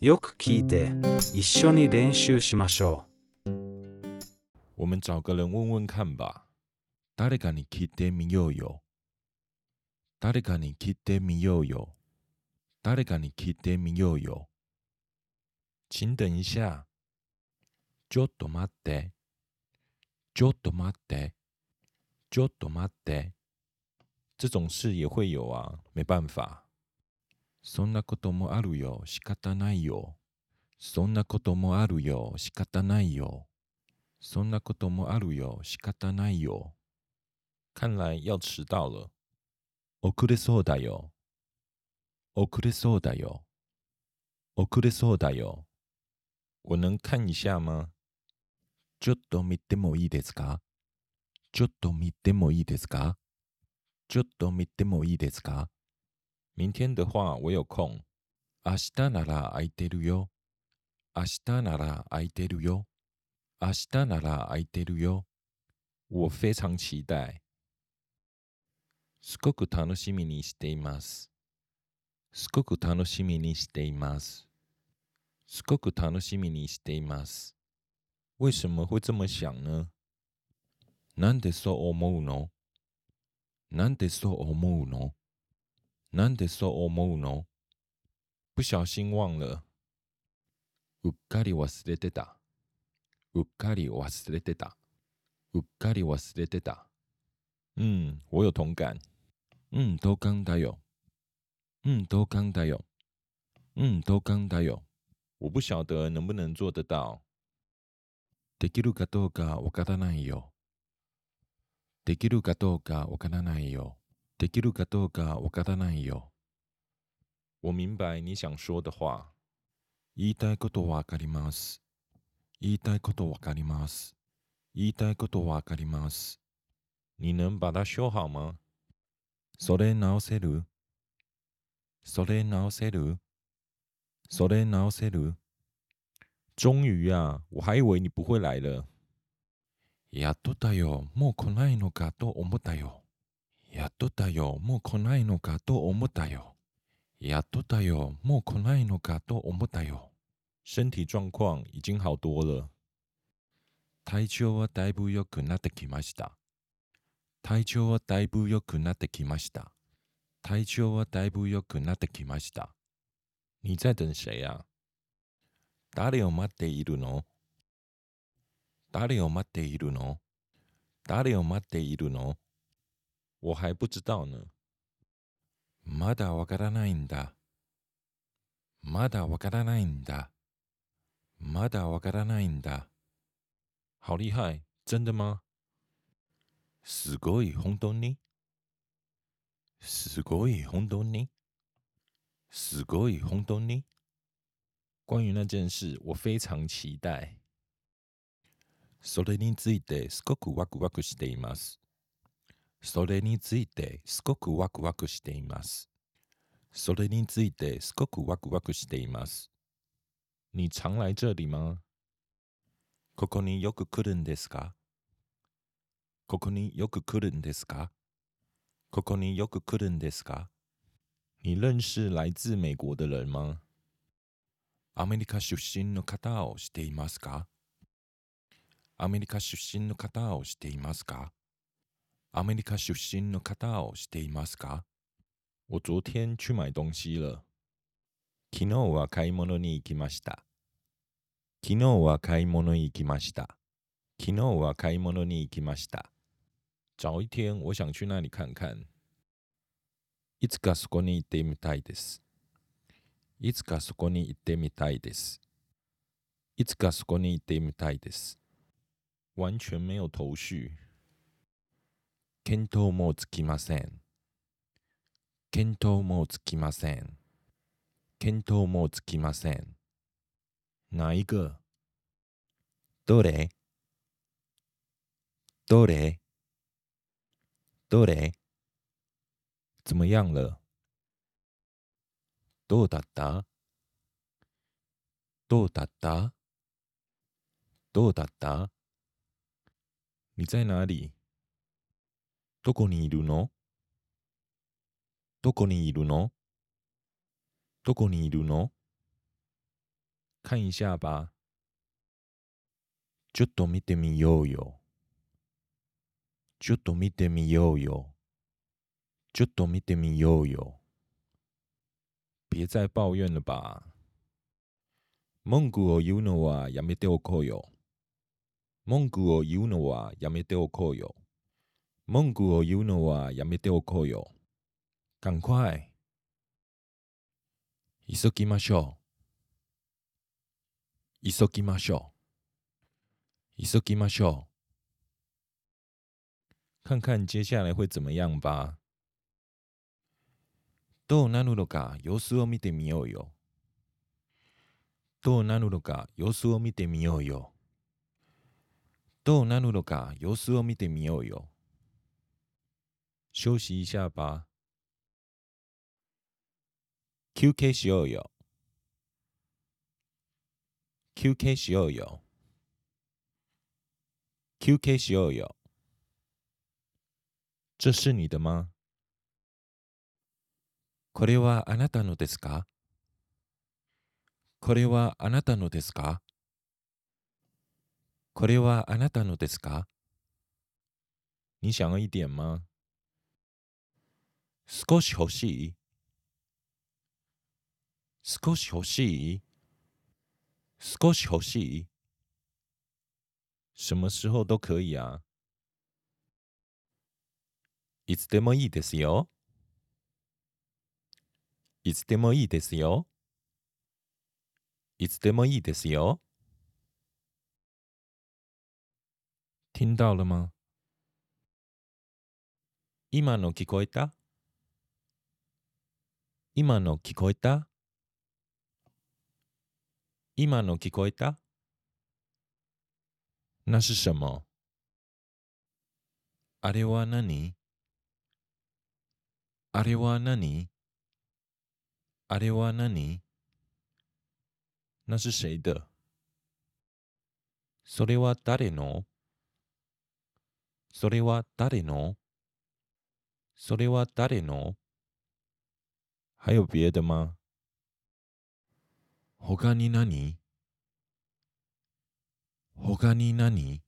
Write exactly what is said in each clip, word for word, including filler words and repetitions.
よく聞いて一緒に練習しましょう。我们找个人问问看吧。誰かに聞いてみようよ。誰かに聞いてみようよ。誰かに聞いてみようよ。请等一下。ちょっと待って。ちょっと待って。ちょっと待って。这种事也会有啊，没办法。そんなこともあるよ、仕方ないよ。そんなこともあるよ、仕方ないよ。そんなこともあるよ、仕方ないよ。看来要迟到了。遅れそうだよ。遅れそうだよ。遅れそうだよ。我能看一下吗？ちょっと見てもいいですか？ちょっと見てもいいですか？ちょっと見てもいいですか？明天的话我有空。明日なら空いてるよ。明日なら空いてるよ。明日なら空いてるよ。我非常期待。すごく楽しみにしています。すごく楽しみにしています。すごく楽しみにしています。为什么会这么想呢？なんでそう思うの？なんでそう思うの？なんでそう思うの？不小心忘了。うっかり忘れてた。うっかり忘れてた。うっかり忘れてた。うん、我有同感。うん、同感だよ。うん、同感だよ。うん、同感だよ。我不晓得能不能做得到。できるかどうかわからないよ。できるかどうかわからないよ。できるかどうかわからないよ。我明白你想说的话。言いたいことわかります。言いたいことわかります。言いたいことわかります。你能把它修好吗？それ直せる？それ直せる？それ直せる？终于啊，我还以为你不会来了。やっとだよ、もう来ないのかと思ったよ。やっとだよ、もう来ないのかと思ったよ。やっとだよ、もう来ないのかと思ったよ。身体状况已经好多了。体調はだいぶ良くなってきました。体調はだいぶ良くなってきました。体調はだいぶ良くなってきました。你在等谁啊？誰を待っているの？誰を待っているの？誰を待っているの？我还不知道呢。まだわからないんだ。まだわからないんだ。まだわからないんだ。好厉害，真的吗？すごい本当に？すごい本当に？すごい本当に？关于那件事，我非常期待。それについてすごくワクワクしています。それについてすごくワクワクしています。それについてすごくワクワクしています。你常来这里吗？ここによく来るんですか？ここによく来るんですか？ここによく来るんですか？你认识来自美国的人吗？アメリカ出身の方をしていますか？アメリカ出身の方をしていますか？アメリカ出身の方をしていますか？我昨天去买东西了。昨日は買い物に行きました。昨日は買い物に行きました。昨日は買い物に行きました。找一天我想去那里看看。いつかそこに行ってみたいです。いつかそこに行ってみたいです。いつかそこに行ってみたいです。完全没有头绪。見当もつきません。見当もつきません。見当もつきません。哪一个？どれ？どれ？どれ？怎么样了？どうだった？どうだった？どうだった？你在哪里？どこにいるの？どこにいるの？どこにいるの？看一下吧。ちょっと見てみようよ。ちょっと見てみようよ。ちょっと見てみようよ。別再抱怨了吧。文句を言うのはやめておこうよ。文句を言うのはやめておこうよ。文句を言うのはやめておこうよ。赶快。急ぎましょう。急ぎましょう。急ぎましょう。看看接下来会怎么样吧。どうなるのか様子を見てみようよ。どうなるのか様子を見てみようよ。どうなるのか様子を見てみようよ。休息一下吧。休憩しようよ。休憩しようよ。休憩しようよ。这是你的吗？これはあなたのですか？これはあなたのですか？これはあなたのですか？你想要一点吗？少し欲しい？少し欲しい？少し欲しい？什么时候都可以啊。いつでもいいですよ。いつでもいいですよ。いつでもいいですよ。听到了吗？今の聞こえた？今の聞こえた？今の聞こえた？那是什么？あれは何？あれは何？あれは何？那是谁的？それは誰の？それは誰の？それは誰の？还有别的吗？他に何？他に何？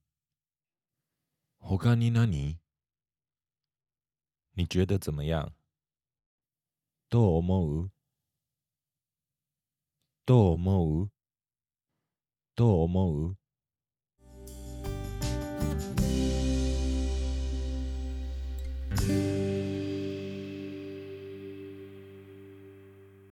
他に何？你觉得怎么样？どう思う？どう思う？どう思う？